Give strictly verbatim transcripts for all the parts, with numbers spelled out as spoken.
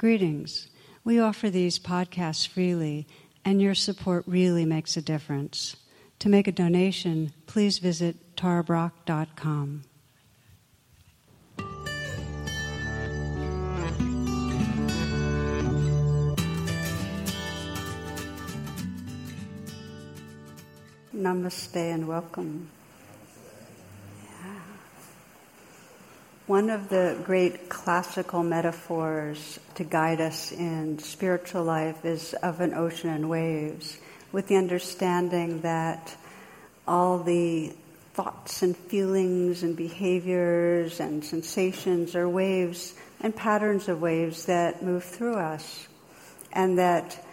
Greetings. We offer these podcasts freely, and your support really makes a difference. To make a donation, please visit tara brach dot com. Namaste and welcome. Yeah. One of the great classical metaphors to guide us in spiritual life is of an ocean and waves, with the understanding that all the thoughts and feelings and behaviors and sensations are waves and patterns of waves that move through us, and that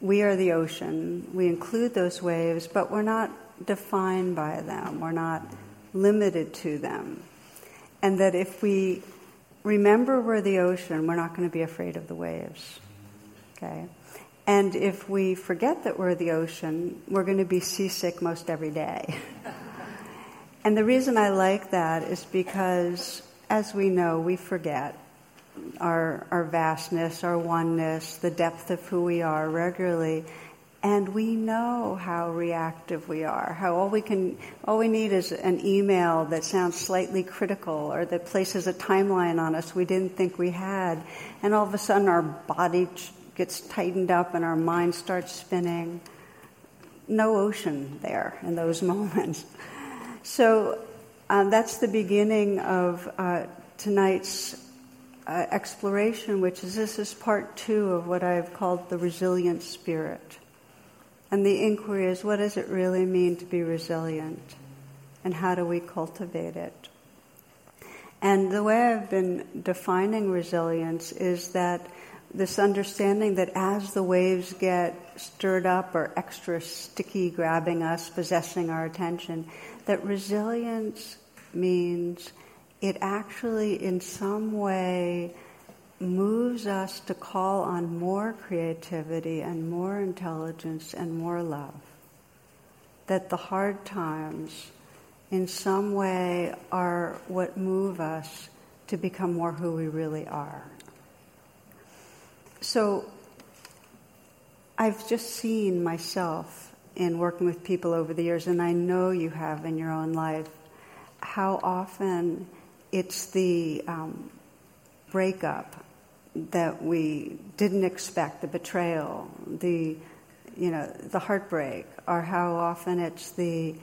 we are the ocean, we include those waves, but we're not defined by them, we're not limited to them. And that if we remember we're the ocean, we're not going to be afraid of the waves. Okay? And if we forget that we're the ocean, we're going to be seasick most every day. And the reason I like that is because, as we know, we forget. Our, our vastness, our oneness, the depth of who we are regularly, and we know how reactive we are. How all we can, all we need is an email that sounds slightly critical, or that places a timeline on us we didn't think we had, and all of a sudden our body gets tightened up and our mind starts spinning. No ocean there in those moments. So um, that's the beginning of uh, tonight's. Uh, exploration, which is this is part two of what I've called the resilient spirit. And the inquiry is, what does it really mean to be resilient? And how do we cultivate it? And the way I've been defining resilience is that this understanding that as the waves get stirred up or extra sticky, grabbing us, possessing our attention, that resilience means it actually in some way moves us to call on more creativity and more intelligence and more love. That the hard times in some way are what move us to become more who we really are. So I've just seen myself in working with people over the years, and I know you have in your own life, how often it's the um, breakup that we didn't expect, the betrayal, the you know the heartbreak, or how often it's the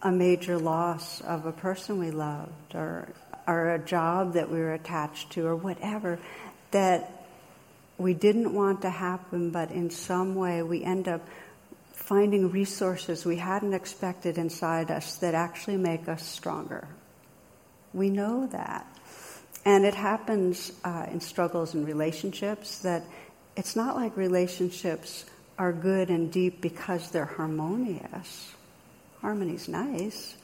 a major loss of a person we loved, or or a job that we were attached to, or whatever that we didn't want to happen, but in some way we end up finding resources we hadn't expected inside us that actually make us stronger. We know that. And it happens uh, in struggles in relationships, that it's not like relationships are good and deep because they're harmonious. Harmony's nice.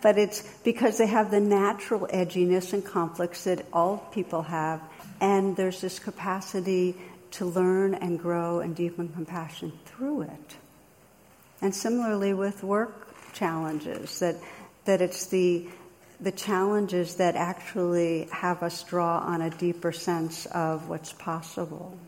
But it's because they have the natural edginess and conflicts that all people have, and there's this capacity to learn and grow and deepen compassion through it. And similarly with work challenges, that that it's the the challenges that actually have us draw on a deeper sense of what's possible.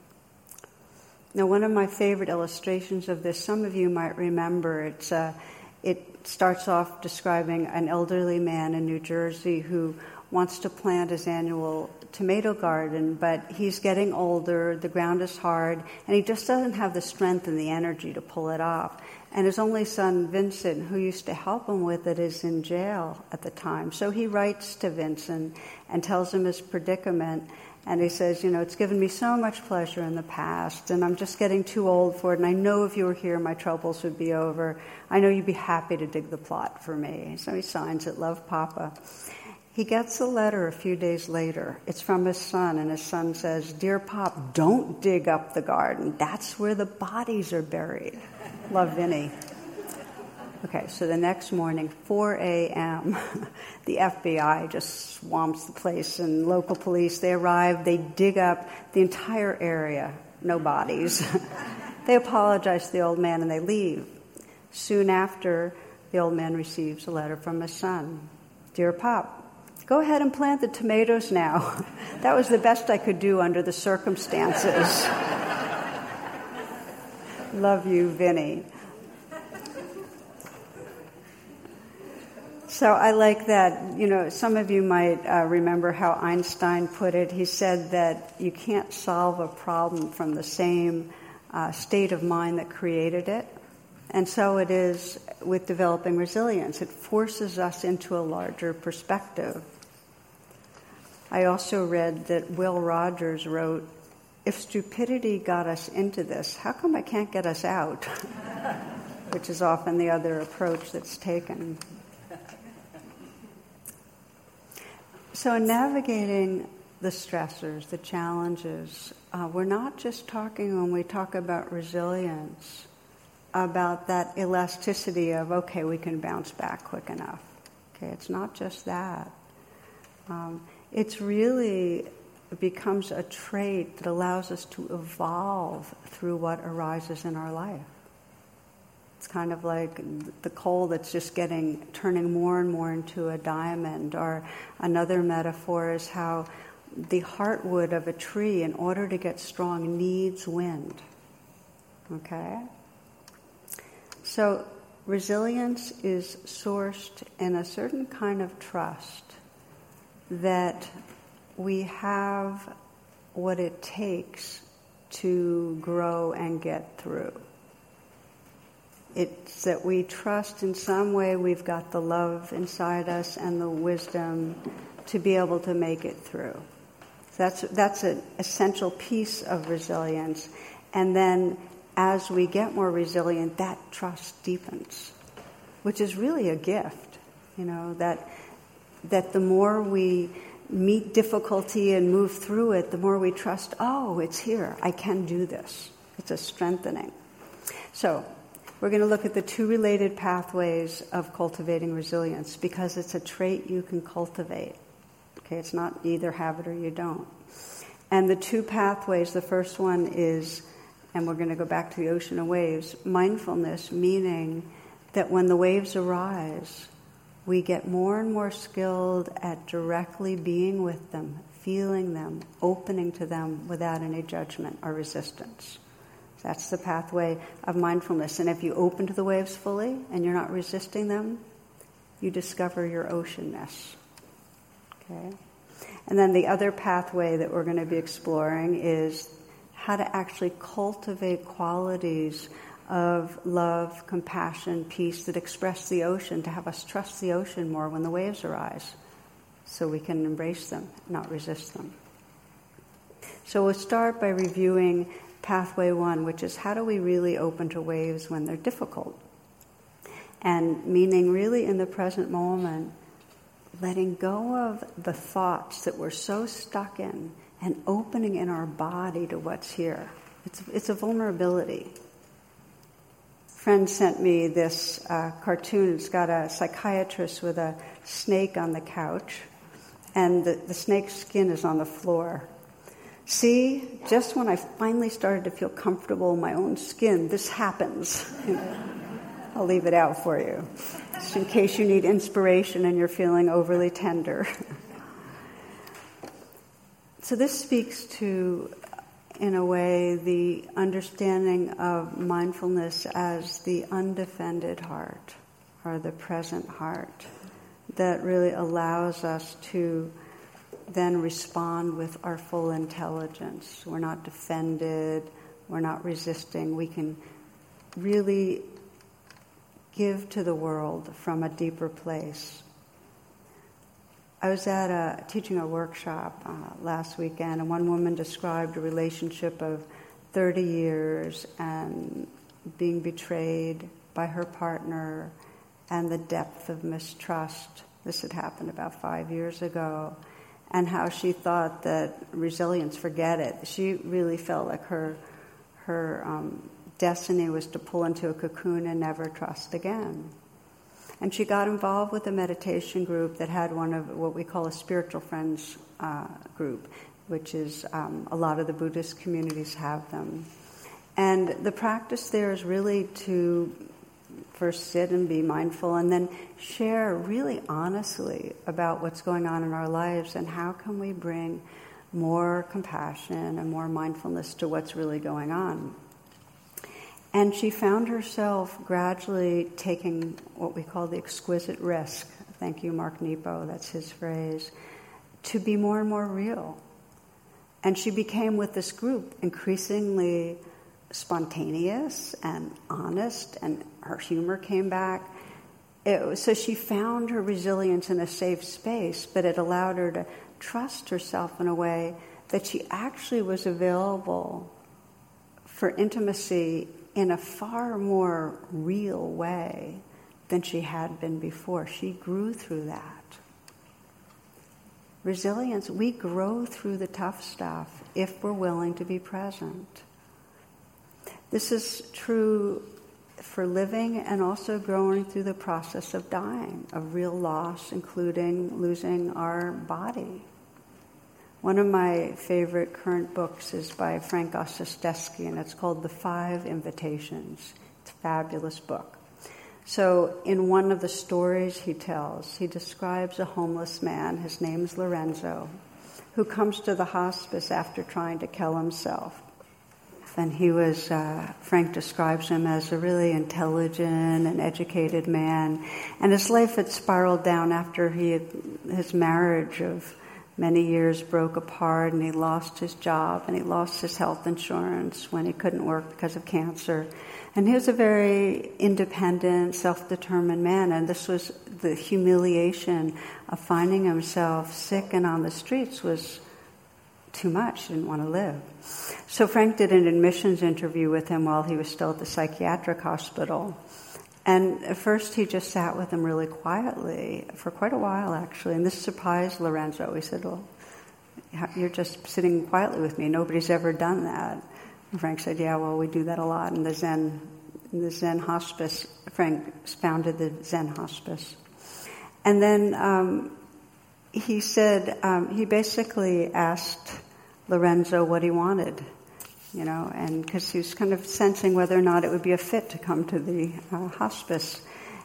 Now, one of my favorite illustrations of this, some of you might remember, it's a, it starts off describing an elderly man in New Jersey who wants to plant his annual tomato garden, but he's getting older, the ground is hard, and he just doesn't have the strength and the energy to pull it off. And his only son, Vincent, who used to help him with it, is in jail at the time. So he writes to Vincent and tells him his predicament, and he says, you know, it's given me so much pleasure in the past, and I'm just getting too old for it, and I know if you were here, my troubles would be over. I know you'd be happy to dig the plot for me. So he signs it, Love, Papa. He gets a letter a few days later. It's from his son, and his son says, "Dear Pop, don't dig up the garden. That's where the bodies are buried. Love, Vinny." Okay, so the next morning, four a.m., the F B I just swamps the place, and local police, they arrive, they dig up the entire area, no bodies. They apologize to the old man, and they leave. Soon after, the old man receives a letter from his son. "Dear Pop, go ahead and plant the tomatoes now. That was the best I could do under the circumstances. Love you, Vinny. So I like that, you know, some of you might uh, remember how Einstein put it. He said that you can't solve a problem from the same uh, state of mind that created it. And so it is with developing resilience. It forces us into a larger perspective. I also read that Will Rogers wrote, "If stupidity got us into this, how come it can't get us out?" Which is often the other approach that's taken. So in navigating the stressors, the challenges, uh, we're not just talking, when we talk about resilience, about that elasticity of, okay, we can bounce back quick enough. Okay, it's not just that. Um, it's really it becomes a trait that allows us to evolve through what arises in our life. It's kind of like the coal that's just getting, turning more and more into a diamond. Or another metaphor is how the heartwood of a tree, in order to get strong, needs wind. Okay? So resilience is sourced in a certain kind of trust that we have what it takes to grow and get through. It's that we trust in some way we've got the love inside us and the wisdom to be able to make it through. So that's that's an essential piece of resilience. And then as we get more resilient, that trust deepens, which is really a gift, you know, that that the more we meet difficulty and move through it, the more we trust, oh, it's here, I can do this. It's a strengthening. So we're going to look at the two related pathways of cultivating resilience, because it's a trait you can cultivate. Okay, it's not either have it or you don't. And the two pathways, the first one is, and we're going to go back to the ocean of waves, mindfulness, meaning that when the waves arise, we get more and more skilled at directly being with them, feeling them, opening to them without any judgment or resistance. That's the pathway of mindfulness. And if you open to the waves fully and you're not resisting them, you discover your oceanness. Okay? And then the other pathway that we're going to be exploring is how to actually cultivate qualities of love, compassion, peace that express the ocean, to have us trust the ocean more when the waves arise, so we can embrace them, not resist them. So we'll start by reviewing pathway one, which is how do we really open to waves when they're difficult? And meaning really in the present moment, letting go of the thoughts that we're so stuck in and opening in our body to what's here. It's, it's a vulnerability. A friend sent me this uh, cartoon. It's got a psychiatrist with a snake on the couch, and the, the snake's skin is on the floor. See, just when I finally started to feel comfortable in my own skin, this happens. I'll leave it out for you, just in case you need inspiration and you're feeling overly tender. So this speaks to, in a way, the understanding of mindfulness as the undefended heart, or the present heart, that really allows us to then respond with our full intelligence. We're not defended, we're not resisting. We can really give to the world from a deeper place. I was at a, teaching a workshop uh, last weekend, and one woman described a relationship of thirty years and being betrayed by her partner and the depth of mistrust. This had happened about five years ago. And how she thought that resilience, forget it. She really felt like her her um, destiny was to pull into a cocoon and never trust again. And she got involved with a meditation group that had one of what we call a spiritual friends uh, group, which is um, a lot of the Buddhist communities have them. And the practice there is really to first sit and be mindful, and then share really honestly about what's going on in our lives and how can we bring more compassion and more mindfulness to what's really going on. And she found herself gradually taking what we call the exquisite risk, thank you Mark Nepo, that's his phrase, to be more and more real. And she became, with this group, increasingly spontaneous and honest, and her humor came back. It was, so she found her resilience in a safe space, but it allowed her to trust herself in a way that she actually was available for intimacy in a far more real way than she had been before. She grew through that. Resilience, we grow through the tough stuff if we're willing to be present. This is true for living and also growing through the process of dying, of real loss, including losing our body. One of my favorite current books is by Frank Ossestesky, and it's called The Five Invitations. It's a fabulous book. So in one of the stories he tells, he describes a homeless man, his name is Lorenzo, who comes to the hospice after trying to kill himself. And he was, uh, Frank describes him as a really intelligent and educated man. And his life had spiraled down after he had, his marriage of many years broke apart, and he lost his job, and he lost his health insurance when he couldn't work because of cancer. And he was a very independent, self-determined man, and this was the humiliation of finding himself sick and on the streets was too much. He didn't want to live. So Frank did an admissions interview with him while he was still at the psychiatric hospital. And at first he just sat with him really quietly for quite a while, actually. And this surprised Lorenzo. He said, well, you're just sitting quietly with me. Nobody's ever done that. And Frank said, yeah, well, we do that a lot in the Zen, in the Zen hospice. Frank founded the Zen hospice. And then um, he said, um, he basically asked Lorenzo what he wanted. You know, and because he was kind of sensing whether or not it would be a fit to come to the uh, hospice.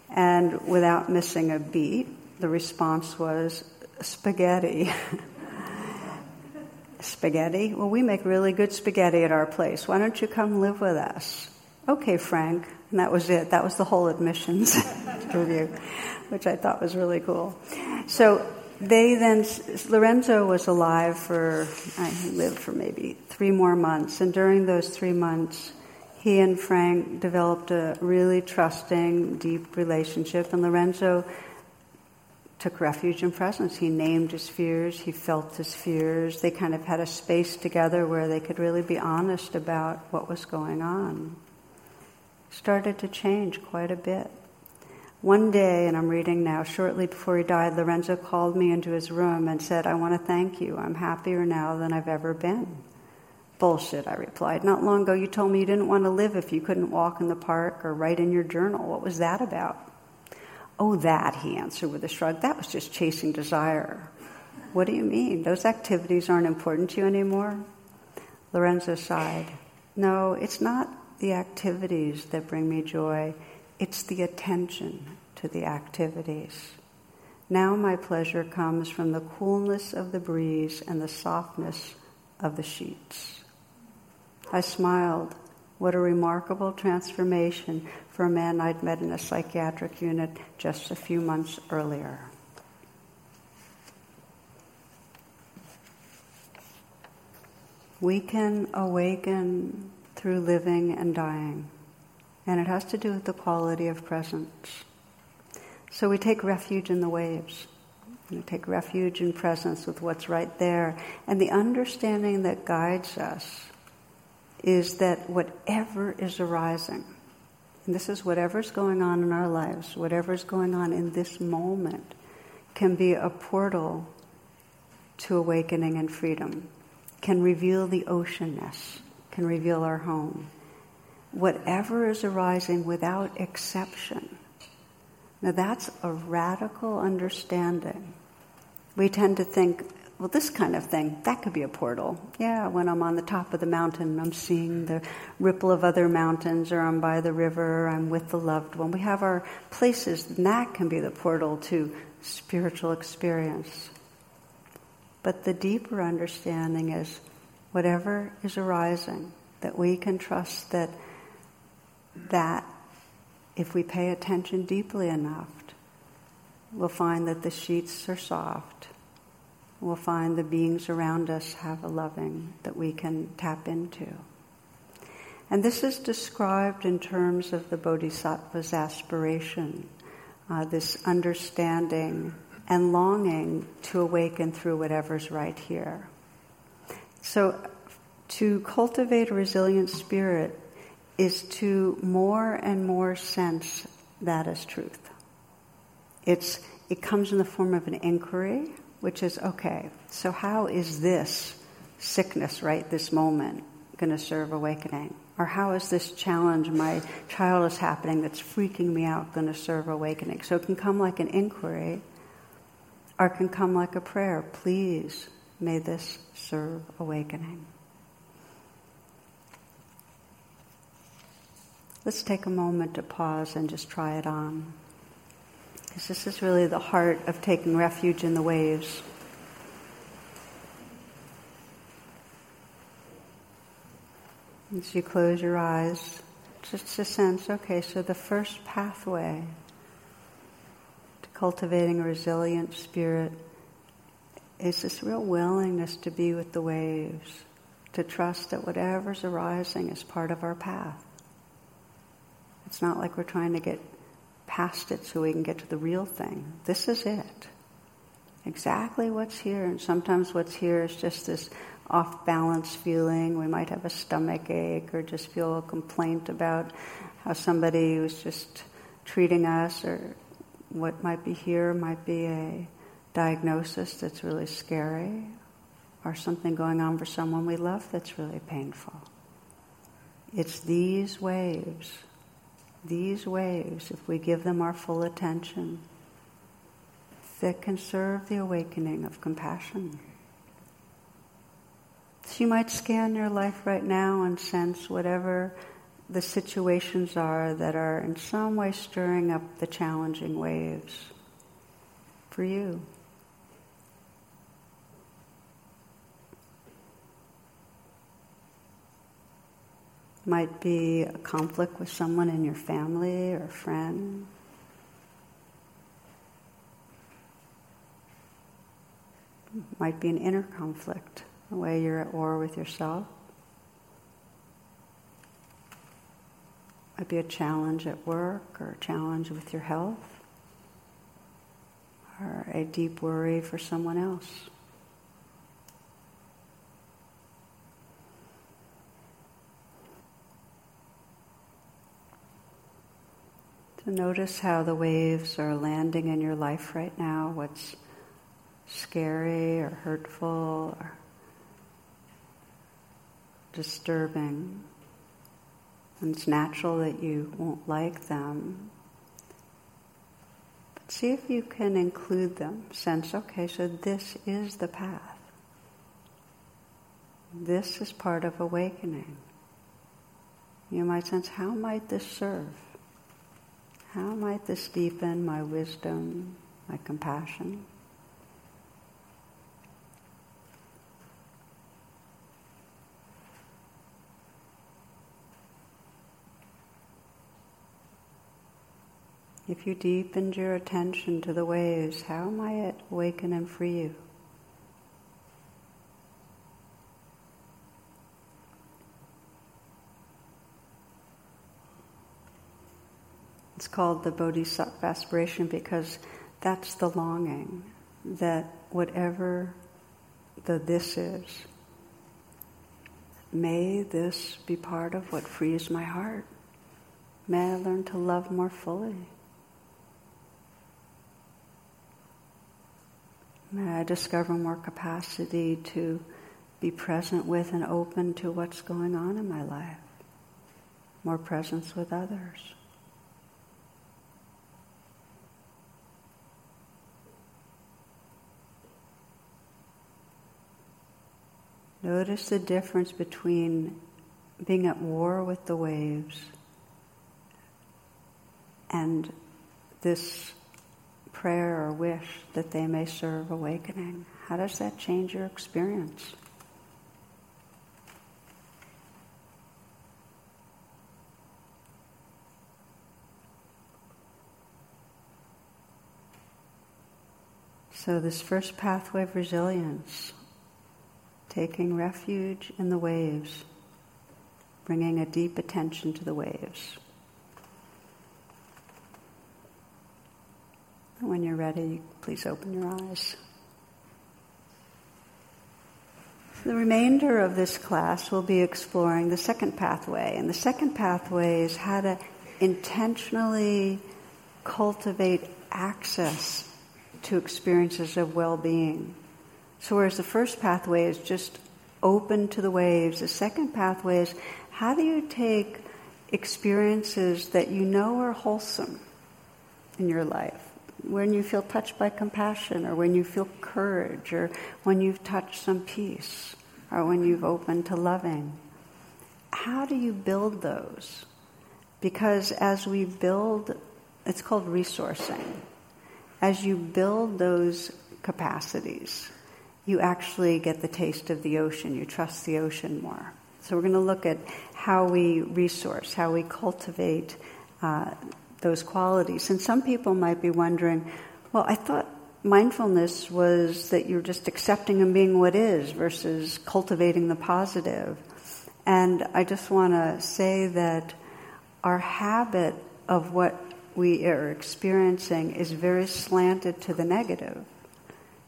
And without missing a beat, the response was, spaghetti. Spaghetti? Well, we make really good spaghetti at our place. Why don't you come live with us? Okay, Frank. And that was it. That was the whole admissions interview, which I thought was really cool. So they then, Lorenzo was alive for, he lived for maybe three more months, and during those three months, he and Frank developed a really trusting, deep relationship, and Lorenzo took refuge in presence. He named his fears, he felt his fears, they kind of had a space together where they could really be honest about what was going on. Started to change quite a bit. One day, and I'm reading now, shortly before he died, Lorenzo called me into his room and said, I want to thank you. I'm happier now than I've ever been. Bullshit, I replied. Not long ago you told me you didn't want to live if you couldn't walk in the park or write in your journal. What was that about? Oh, that, he answered with a shrug. That was just chasing desire. What do you mean? Those activities aren't important to you anymore? Lorenzo sighed. No, it's not the activities that bring me joy. It's the attention to the activities. Now my pleasure comes from the coolness of the breeze and the softness of the sheets. I smiled. What a remarkable transformation for a man I'd met in a psychiatric unit just a few months earlier. We can awaken through living and dying. And it has to do with the quality of presence. So we take refuge in the waves. We take refuge in presence with what's right there. And the understanding that guides us is that whatever is arising, and this is whatever's going on in our lives, whatever's going on in this moment, can be a portal to awakening and freedom, can reveal the oceanness, can reveal our home. Whatever is arising without exception. Now that's a radical understanding. We tend to think well, this kind of thing, that could be a portal. Yeah, when I'm on the top of the mountain, I'm seeing the ripple of other mountains, or I'm by the river, I'm with the loved one. We have our places, and that can be the portal to spiritual experience. But the deeper understanding is whatever is arising, that we can trust that that if we pay attention deeply enough, we'll find that the sheets are soft. We'll find the beings around us have a loving that we can tap into. And this is described in terms of the Bodhisattva's aspiration, uh, this understanding and longing to awaken through whatever's right here. So to cultivate a resilient spirit is to more and more sense that as truth. It's, it comes in the form of an inquiry, which is, okay, so how is this sickness right this moment going to serve awakening? Or how is this challenge my child is happening that's freaking me out going to serve awakening? So it can come like an inquiry, or it can come like a prayer. Please, may this serve awakening. Let's take a moment to pause and just try it on. Because this is really the heart of taking refuge in the waves. As you close your eyes, just to sense, okay, so the first pathway to cultivating a resilient spirit is this real willingness to be with the waves, to trust that whatever's arising is part of our path. It's not like we're trying to get past it so we can get to the real thing. This is it. Exactly what's here. And sometimes what's here is just this off-balance feeling. We might have a stomach ache or just feel a complaint about how somebody was just treating us, or what might be here might be a diagnosis that's really scary, or something going on for someone we love that's really painful. It's these waves. These waves, if we give them our full attention, that can serve the awakening of compassion. So you might scan your life right now and sense whatever the situations are that are in some way stirring up the challenging waves for you. Might be a conflict with someone in your family or a friend. Might be an inner conflict, the way you're at war with yourself. Might be a challenge at work, or a challenge with your health, or a deep worry for someone else. Notice how the waves are landing in your life right now, what's scary or hurtful or disturbing. And it's natural that you won't like them. But see if you can include them. Sense, okay, so this is the path. This is part of awakening. You might sense, how might this serve? How might this deepen my wisdom, my compassion? If you deepened your attention to the waves, how might it awaken and free you? It's called the Bodhisattva aspiration because that's the longing, that whatever the this is, may this be part of what frees my heart. May I learn to love more fully. May I discover more capacity to be present with and open to what's going on in my life. More presence with others. Notice the difference between being at war with the waves and this prayer or wish that they may serve awakening. How does that change your experience? So this first pathway of resilience, taking refuge in the waves, bringing a deep attention to the waves. When you're ready, please open your eyes. The remainder of this class will be exploring the second pathway. And the second pathway is how to intentionally cultivate access to experiences of well-being. So whereas the first pathway is just open to the waves, the second pathway is how do you take experiences that you know are wholesome in your life? When you feel touched by compassion, or when you feel courage, or when you've touched some peace, or when you've opened to loving. How do you build those? Because as we build, it's called resourcing. As you build those capacities, you actually get the taste of the ocean, you trust the ocean more. So we're going to look at how we resource, how we cultivate uh, those qualities. And some people might be wondering, well, I thought mindfulness was that you're just accepting and being what is versus cultivating the positive. And I just want to say that our habit of what we are experiencing is very slanted to the negative.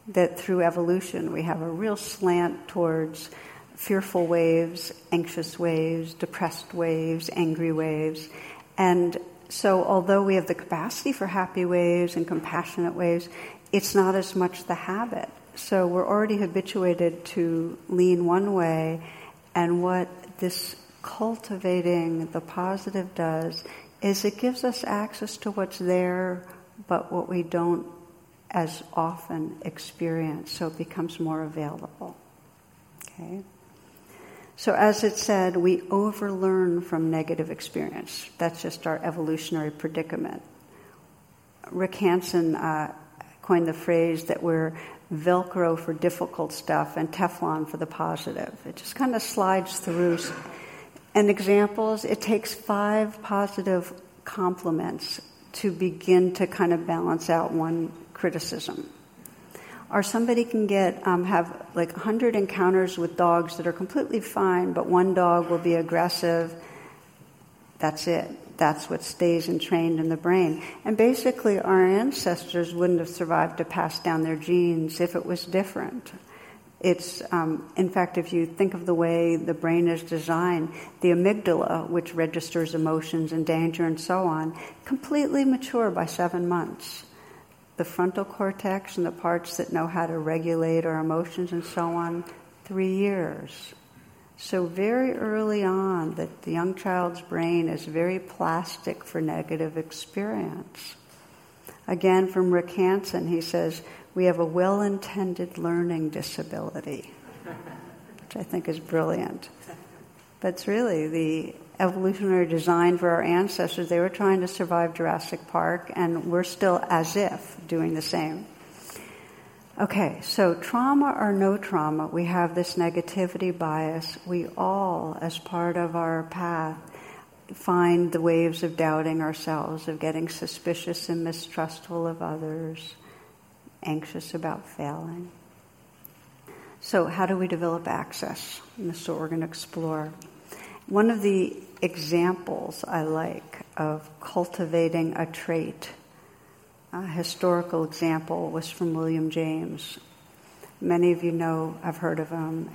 That through evolution we have a real slant towards fearful waves, anxious waves, depressed waves, angry waves. And so although we have the capacity for happy waves and compassionate waves, it's not as much the habit. So we're already habituated to lean one way, and what this cultivating the positive does is it gives us access to what's there, but what we don't as often experience, so it becomes more available. Okay? So as it said, we overlearn from negative experience. That's just our evolutionary predicament. Rick Hanson uh, coined the phrase that we're Velcro for difficult stuff and Teflon for the positive. It just kind of slides through. And examples, it takes five positive compliments to begin to kind of balance out one criticism. Or somebody can get um, have like one hundred encounters with dogs that are completely fine, but one dog will be aggressive. That's it. That's what stays entrained in the brain. And basically, our ancestors wouldn't have survived to pass down their genes if it was different. It's, um, in fact, if you think of the way the brain is designed, the amygdala, which registers emotions and danger and so on, completely mature by seven months. The frontal cortex and the parts that know how to regulate our emotions and so on, three years. So very early on, that the young child's brain is very plastic for negative experience. Again, from Rick Hanson, he says, we have a well-intended learning disability, which I think is brilliant. But it's really the evolutionary design for our ancestors. They were trying to survive Jurassic Park, and we're still, as if, doing the same. Okay, so trauma or no trauma, we have this negativity bias. We all, as part of our path, find the waves of doubting ourselves, of getting suspicious and mistrustful of others, anxious about failing. So how do we develop access? And this is what we're going to explore. One of the examples I like of cultivating a trait, a historical example, was from William James. Many of you know, I've heard of him.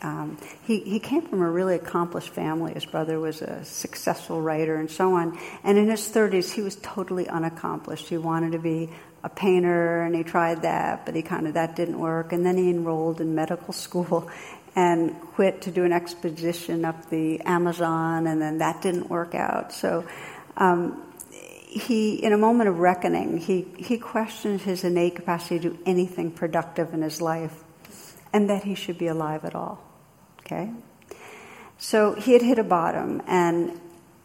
Um, he, he came from a really accomplished family. His brother was a successful writer and so on. And in his thirties, he was totally unaccomplished. He wanted to be a painter, and he tried that, but he kind of, that didn't work. And then he enrolled in medical school and quit to do an expedition up the Amazon, and then that didn't work out. So um, he, in a moment of reckoning, he, he questioned his innate capacity to do anything productive in his life, and that he should be alive at all. Okay? So he had hit a bottom, and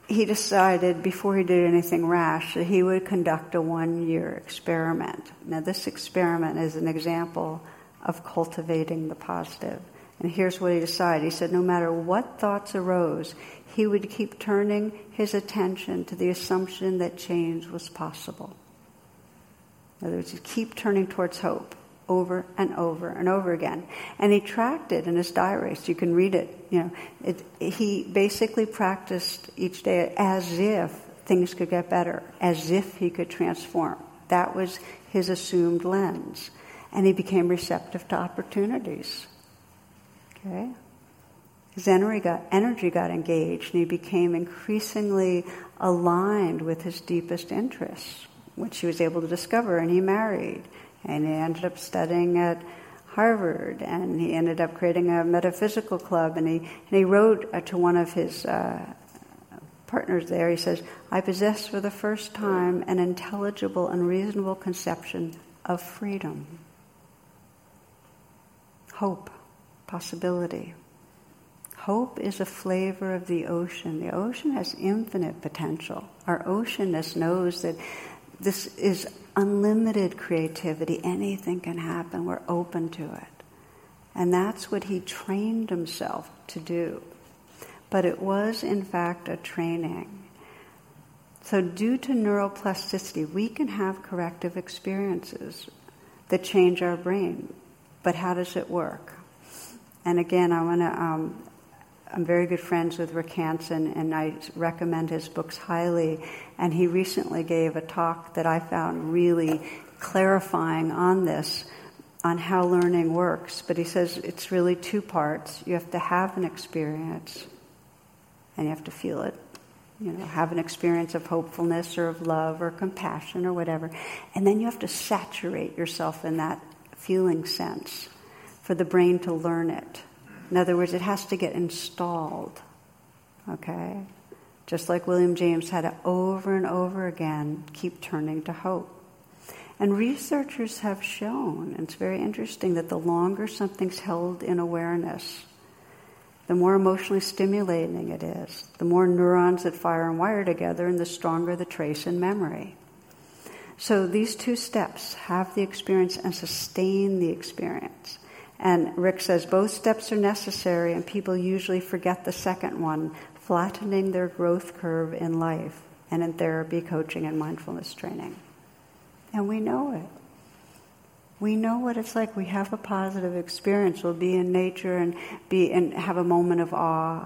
he decided before he did anything rash that he would conduct a one-year experiment. Now, this experiment is an example of cultivating the positive. And here's what he decided. He said no matter what thoughts arose, he would keep turning his attention to the assumption that change was possible. In other words, he'd keep turning towards hope over and over and over again. And he tracked it in his diaries. You can read it. You know, it, he basically practiced each day as if things could get better, as if he could transform. That was his assumed lens. And he became receptive to opportunities. Okay? His energy got, energy got engaged, and he became increasingly aligned with his deepest interests, which he was able to discover, and he married. And he ended up studying at Harvard, and he ended up creating a metaphysical club, and he, and he wrote to one of his uh, partners there, he says, I possess for the first time an intelligible and reasonable conception of freedom, hope, possibility. Hope is a flavor of the ocean. The ocean has infinite potential. Our oceanness knows that this is unlimited creativity. Anything can happen. We're open to it. And that's what he trained himself to do. But it was, in fact, a training. So due to neuroplasticity, we can have corrective experiences that change our brain. But how does it work? And again, I want to... Um, I'm very good friends with Rick Hanson, and I recommend his books highly. And he recently gave a talk that I found really clarifying on this, on how learning works. But he says it's really two parts. You have to have an experience, and you have to feel it. You know, have an experience of hopefulness or of love or compassion or whatever. And then you have to saturate yourself in that feeling sense for the brain to learn it. In other words, it has to get installed, okay? Just like William James had to over and over again keep turning to hope. And researchers have shown, and it's very interesting, that the longer something's held in awareness, the more emotionally stimulating it is, the more neurons that fire and wire together, and the stronger the trace in memory. So these two steps, have the experience and sustain the experience. And Rick says, both steps are necessary, and people usually forget the second one, flattening their growth curve in life and in therapy, coaching, and mindfulness training. And we know it. We know what it's like. We have a positive experience. We'll be in nature and be and have a moment of awe.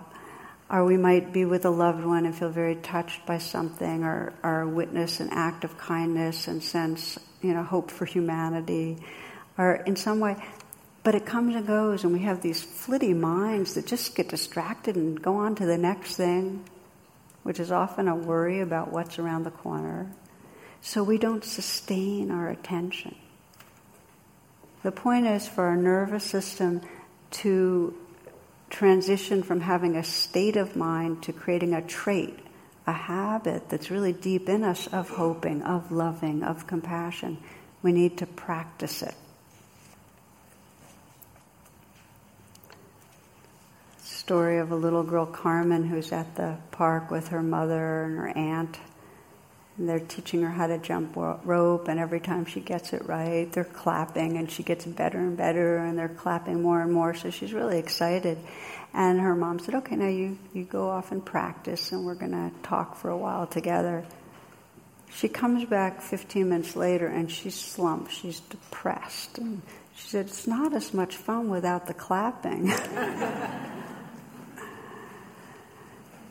Or we might be with a loved one and feel very touched by something, or, or witness an act of kindness and sense, you know, hope for humanity. Or in some way... But it comes and goes, and we have these flitty minds that just get distracted and go on to the next thing, which is often a worry about what's around the corner. So we don't sustain our attention. The point is for our nervous system to transition from having a state of mind to creating a trait, a habit that's really deep in us of hoping, of loving, of compassion. We need to practice it. Story of a little girl, Carmen, who's at the park with her mother and her aunt, and they're teaching her how to jump rope, and every time she gets it right, they're clapping, and she gets better and better, and they're clapping more and more, so she's really excited. And her mom said, okay, now you, you go off and practice, and we're going to talk for a while together. She comes back fifteen minutes later, and she's slumped, she's depressed. And she said, it's not as much fun without the clapping.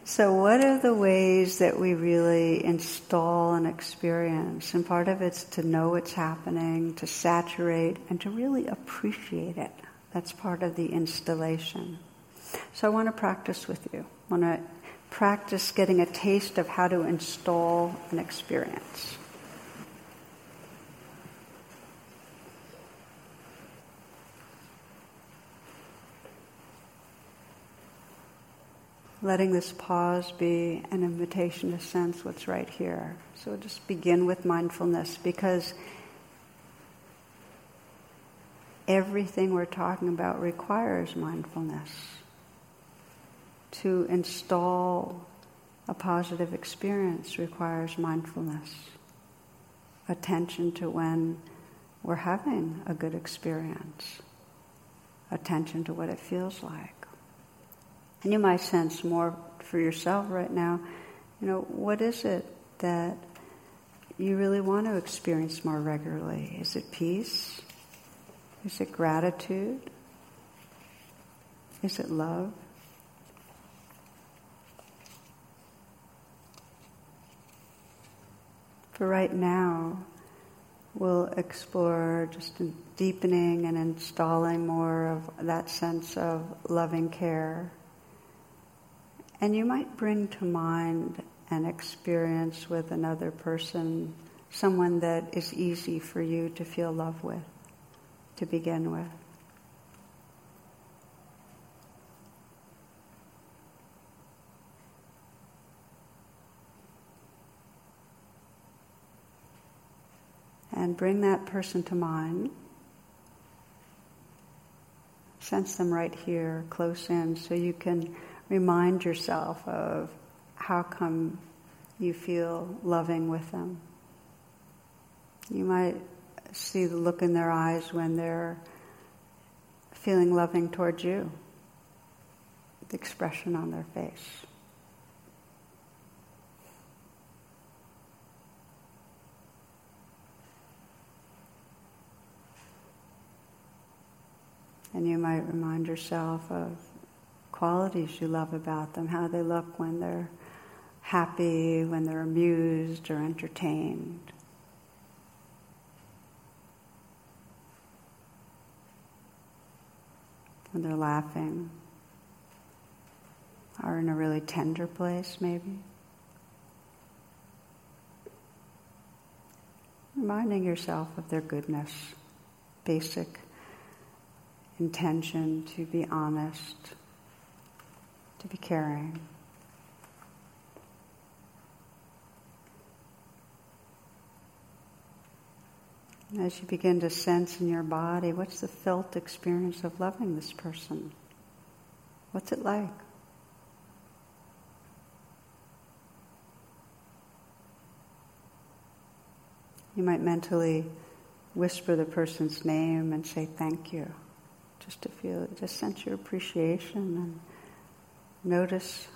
So what are the ways that we really install an experience? And part of it's to know it's happening, to saturate, and to really appreciate it. That's part of the installation. So I want to practice with you. I want to practice getting a taste of how to install an experience. Letting this pause be an invitation to sense what's right here. So just begin with mindfulness, because everything we're talking about requires mindfulness. to install a positive experience requires mindfulness, attention to when we're having a good experience, attention to what it feels like. And you might sense more for yourself right now, you know, what is it that you really want to experience more regularly? Is it peace? Is it gratitude? Is it love? For right now, we'll explore just deepening and installing more of that sense of loving care. And you might bring to mind an experience with another person, someone that is easy for you to feel love with, to begin with. And bring that person to mind. Sense them right here, close in, so you can remind yourself of how come you feel loving with them. You might see the look in their eyes when they're feeling loving towards you, the expression on their face. And you might remind yourself of qualities you love about them, how they look when they're happy, when they're amused or entertained. When they're laughing, or in a really tender place maybe. Reminding yourself of their goodness, basic intention to be honest, to be caring. As you begin to sense in your body, what's the felt experience of loving this person? What's it like? You might mentally whisper the person's name and say thank you, just to feel, just sense your appreciation and notice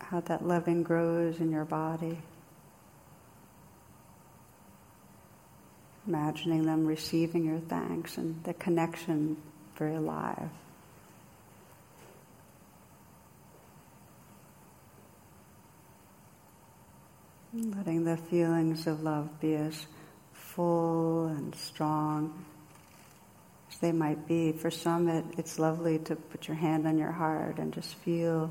how that loving grows in your body. Imagining them receiving your thanks and the connection very alive. Letting the feelings of love be as full and strong as they might be. For some, it, it's lovely to put your hand on your heart and just feel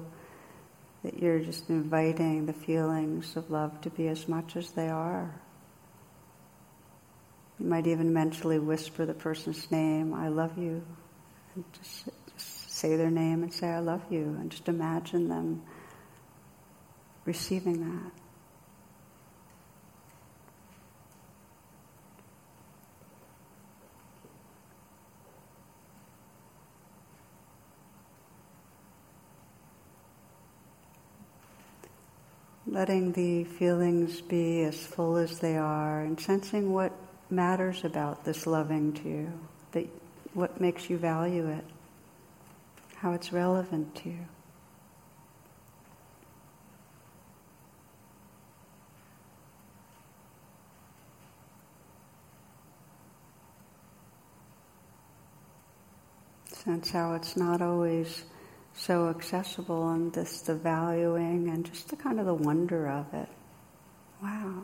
that you're just inviting the feelings of love to be as much as they are. You might even mentally whisper the person's name, I love you, and just, just say their name and say, I love you, and just imagine them receiving that. Letting the feelings be as full as they are and sensing what matters about this loving to you, that what makes you value it, how it's relevant to you. Sense how it's not always so accessible, and this the valuing and just the kind of the wonder of it. Wow,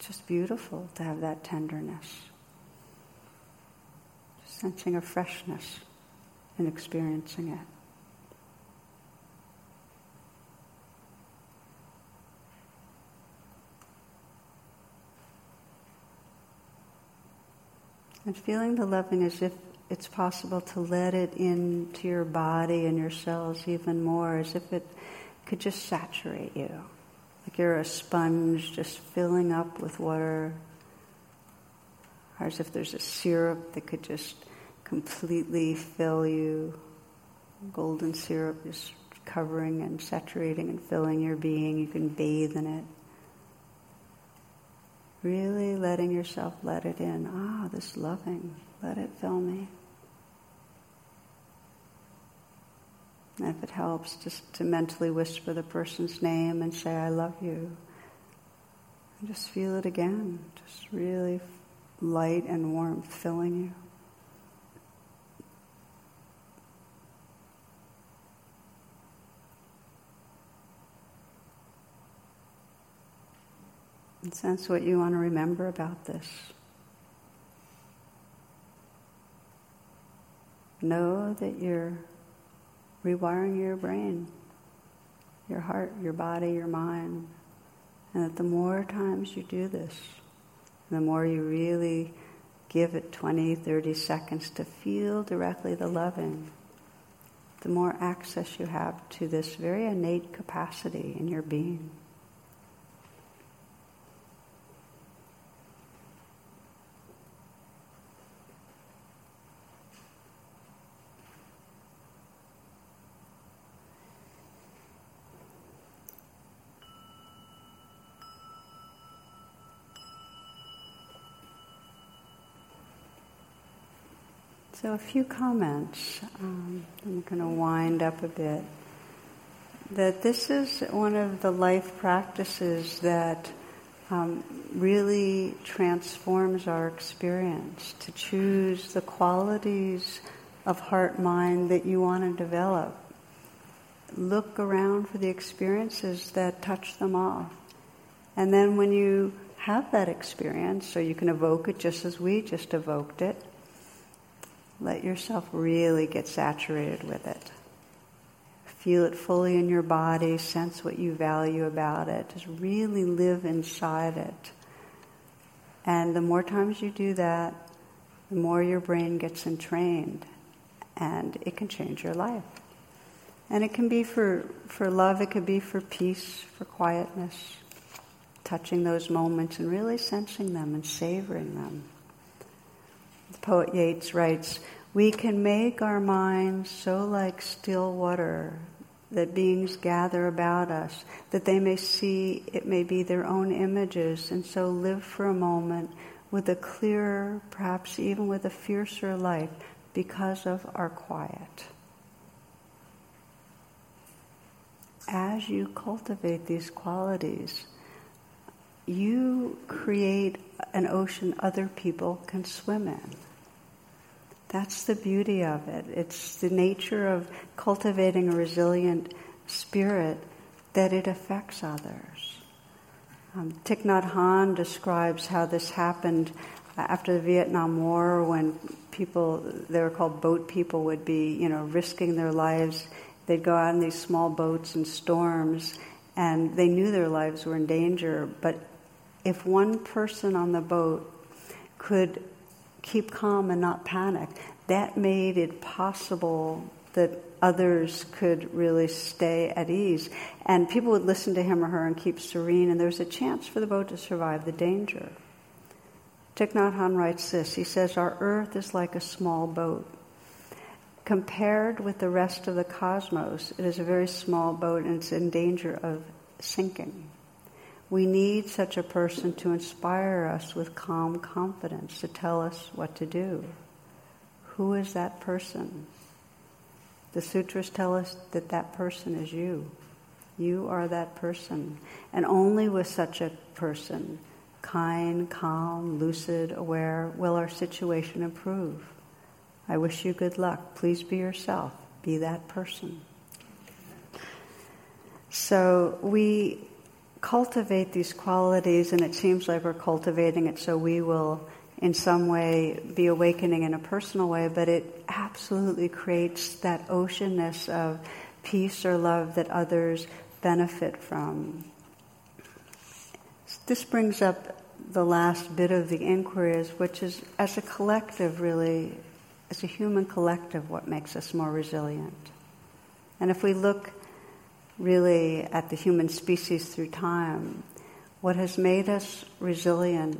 just beautiful to have that tenderness. Just sensing a freshness and experiencing it. And feeling the loving as if it's possible to let it into your body and your cells even more, as if it could just saturate you. Like you're a sponge just filling up with water, or as if there's a syrup that could just completely fill you, golden syrup just covering and saturating and filling your being. You can bathe in it. Really letting yourself let it in. Ah, this loving, let it fill me. And if it helps, just to mentally whisper the person's name and say, I love you. And just feel it again, just really light and warmth filling you. And sense what you want to remember about this. Know that you're rewiring your brain, your heart, your body, your mind, and that the more times you do this, the more you really give it twenty, thirty seconds to feel directly the loving, the more access you have to this very innate capacity in your being. So a few comments, um, I'm going to wind up a bit, that this is one of the life practices that um, really transforms our experience, to choose the qualities of heart-mind that you want to develop. Look around for the experiences that touch them off. And then when you have that experience, so you can evoke it just as we just evoked it, let yourself really get saturated with it. Feel it fully in your body, sense what you value about it, just really live inside it. And the more times you do that, the more your brain gets entrained, and it can change your life. And it can be for, for love, it could be for peace, for quietness, touching those moments and really sensing them and savoring them. The poet Yeats writes, we can make our minds so like still water that beings gather about us, that they may see it may be their own images, and so live for a moment with a clearer, perhaps even with a fiercer life because of our quiet. As you cultivate these qualities, you create an ocean other people can swim in. That's the beauty of it. It's the nature of cultivating a resilient spirit that it affects others. Um, Thich Nhat Hanh describes how this happened after the Vietnam War, when people, they were called boat people, would be, you know, risking their lives. They'd go out in these small boats in storms, and they knew their lives were in danger, but if one person on the boat could keep calm and not panic, that made it possible that others could really stay at ease. And people would listen to him or her and keep serene, and there was a chance for the boat to survive the danger. Thich Nhat Hanh writes this, he says, our earth is like a small boat. Compared with the rest of the cosmos, it is a very small boat and it's in danger of sinking. We need such a person to inspire us with calm confidence, to tell us what to do. Who is that person? The sutras tell us that that person is you. You are that person. And only with such a person, kind, calm, lucid, aware, will our situation improve. I wish you good luck. Please be yourself. Be that person. So we cultivate these qualities, and it seems like we're cultivating it so we will in some way be awakening in a personal way, but it absolutely creates that oceanness of peace or love that others benefit from. This brings up the last bit of the inquiries, which is, as a collective, really, as a human collective, what makes us more resilient. And if we look really at the human species through time, what has made us resilient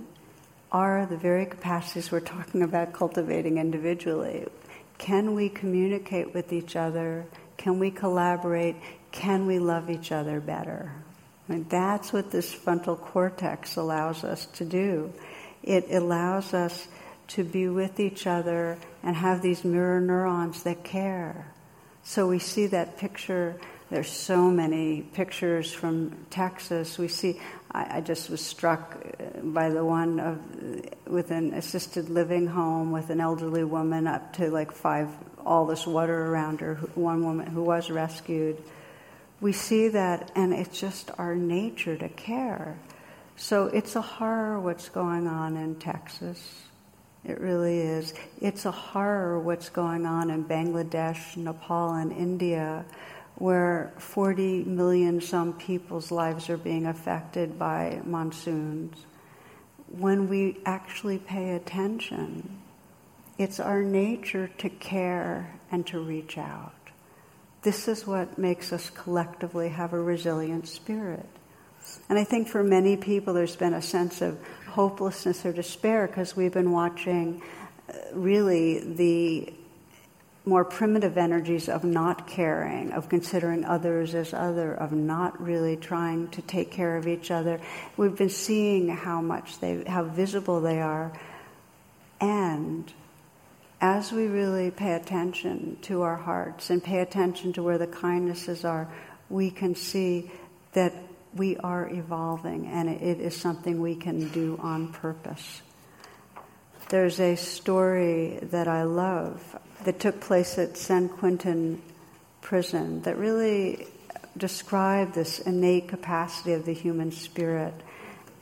are the very capacities we're talking about cultivating individually. Can we communicate with each other? Can we collaborate? Can we love each other better? And that's what this frontal cortex allows us to do. It allows us to be with each other and have these mirror neurons that care. So we see that picture. There's so many pictures from Texas. We see, I, I just was struck by the one of with an assisted living home with an elderly woman up to like five, all this water around her, one woman who was rescued. We see that, and it's just our nature to care. So it's a horror what's going on in Texas. It really is. It's a horror what's going on in Bangladesh, Nepal, and India, where forty million some people's lives are being affected by monsoons. When we actually pay attention, it's our nature to care and to reach out. This is what makes us collectively have a resilient spirit. And I think for many people there's been a sense of hopelessness or despair because we've been watching uh, really the more primitive energies of not caring, of considering others as other, of not really trying to take care of each other. We've been seeing how much they, how visible they are. And as we really pay attention to our hearts and pay attention to where the kindnesses are, we can see that we are evolving and it is something we can do on purpose. There's a story that I love that took place at San Quentin prison that really described this innate capacity of the human spirit.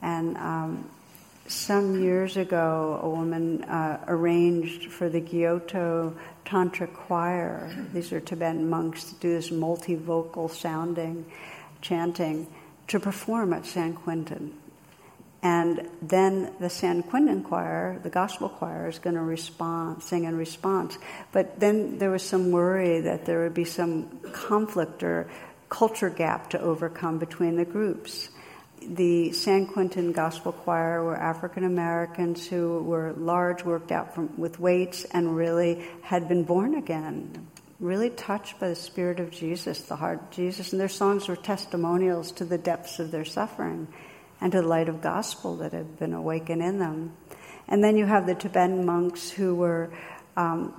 And um, Some years ago, a woman uh, arranged for the Gyoto Tantra Choir. These are Tibetan monks that do this multi-vocal sounding, chanting, to perform at San Quentin. And then the San Quentin choir, the gospel choir, is going to respond, sing in response. But then there was some worry that there would be some conflict or culture gap to overcome between the groups. The San Quentin Gospel Choir were African Americans who were large, worked out from, with weights, and really had been born again, really touched by the Spirit of Jesus, the heart of Jesus. And their songs were testimonials to the depths of their suffering and to the light of gospel that had been awakened in them. And then you have the Tibetan monks who were, um,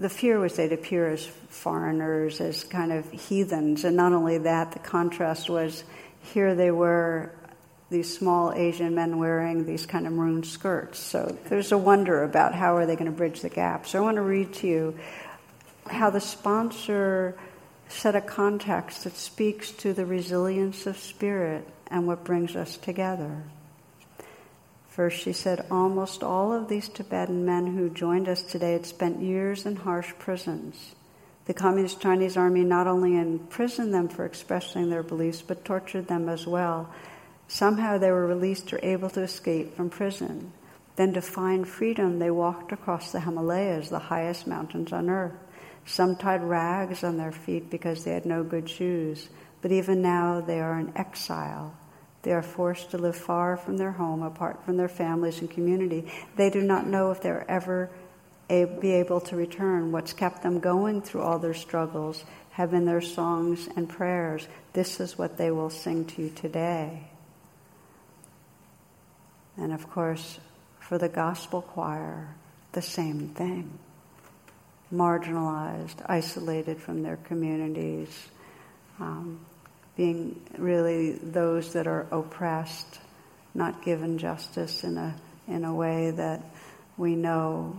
the fear was they'd appear as foreigners, as kind of heathens. And not only that, the contrast was, here they were, these small Asian men wearing these kind of maroon skirts. So there's a wonder about how are they going to bridge the gap. So I want to read to you how the sponsor set a context that speaks to the resilience of spirit and what brings us together. First, she said, almost all of these Tibetan men who joined us today had spent years in harsh prisons. The Communist Chinese Army not only imprisoned them for expressing their beliefs, but tortured them as well. Somehow they were released or able to escape from prison. Then to find freedom, they walked across the Himalayas, the highest mountains on earth. Some tied rags on their feet because they had no good shoes. But even now they are in exile. They are forced to live far from their home, apart from their families and community. They do not know if they are ever be able to return. What's kept them going through all their struggles have been their songs and prayers. This is what they will sing to you today. And of course, for the gospel choir, the same thing. Marginalized, isolated from their communities, um, being really those that are oppressed, not given justice in a in a way that we know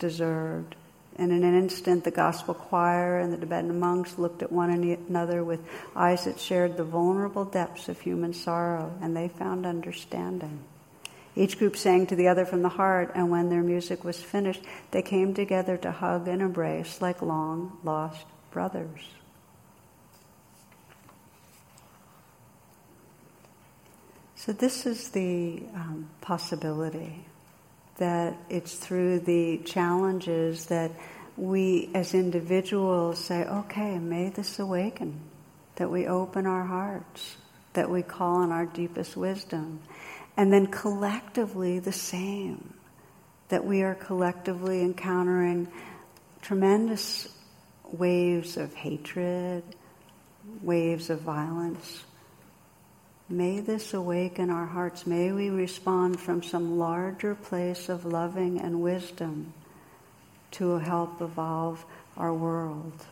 deserved. And in an instant, the gospel choir and the Tibetan monks looked at one another with eyes that shared the vulnerable depths of human sorrow, and they found understanding. Each group sang to the other from the heart, and when their music was finished, they came together to hug and embrace like long-lost brothers. So this is the um, possibility, that it's through the challenges that we as individuals say, okay, may this awaken, that we open our hearts, that we call on our deepest wisdom. And then collectively the same, that we are collectively encountering tremendous waves of hatred, waves of violence. May this awaken our hearts. May we respond from some larger place of loving and wisdom to help evolve our world.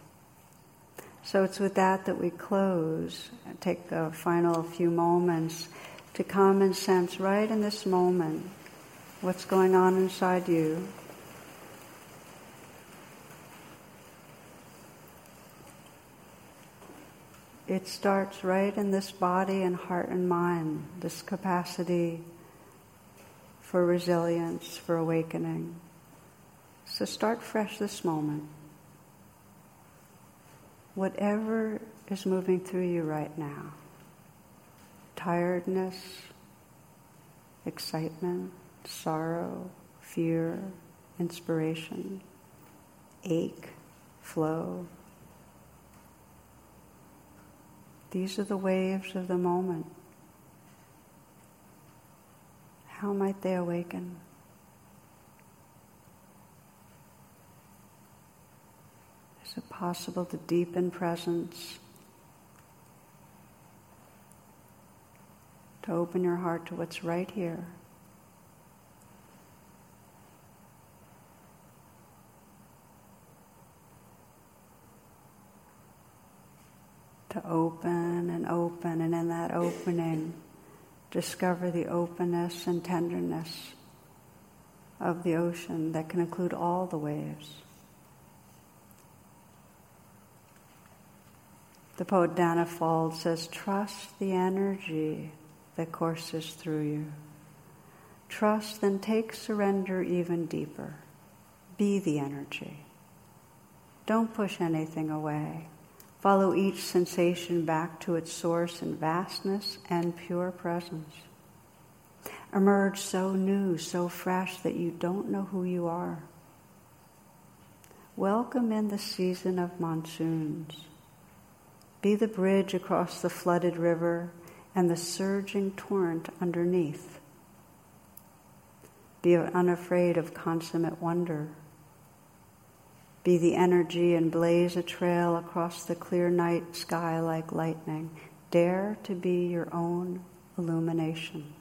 So it's with that that we close and take the final few moments to come and sense right in this moment what's going on inside you. It starts right in this body and heart and mind, this capacity for resilience, for awakening. So start fresh this moment. Whatever is moving through you right now, tiredness, excitement, sorrow, fear, inspiration, ache, flow, these are the waves of the moment. How might they awaken? Is it possible to deepen presence? To open your heart to what's right here? To open and open, and in that opening, discover the openness and tenderness of the ocean that can include all the waves. The poet Dana Fould says, "Trust the energy that courses through you. Trust, then take surrender even deeper. Be the energy. Don't push anything away. Follow each sensation back to its source in vastness and pure presence. Emerge so new, so fresh that you don't know who you are. Welcome in the season of monsoons. Be the bridge across the flooded river and the surging torrent underneath. Be unafraid of consummate wonder. Be the energy and blaze a trail across the clear night sky like lightning. Dare to be your own illumination.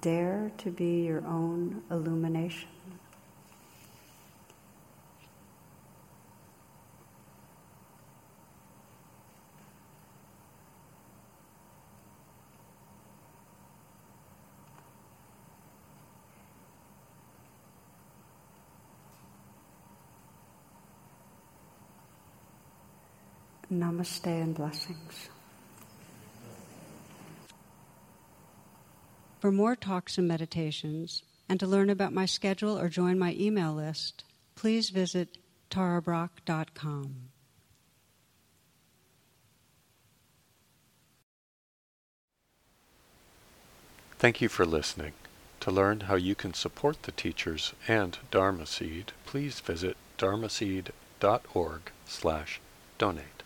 Dare to be your own illumination." Namaste and blessings. For more talks and meditations, and to learn about my schedule or join my email list, please visit tara brach dot com. Thank you for listening. To learn how you can support the teachers and Dharma Seed, please visit dharmaseed dot org slash donate.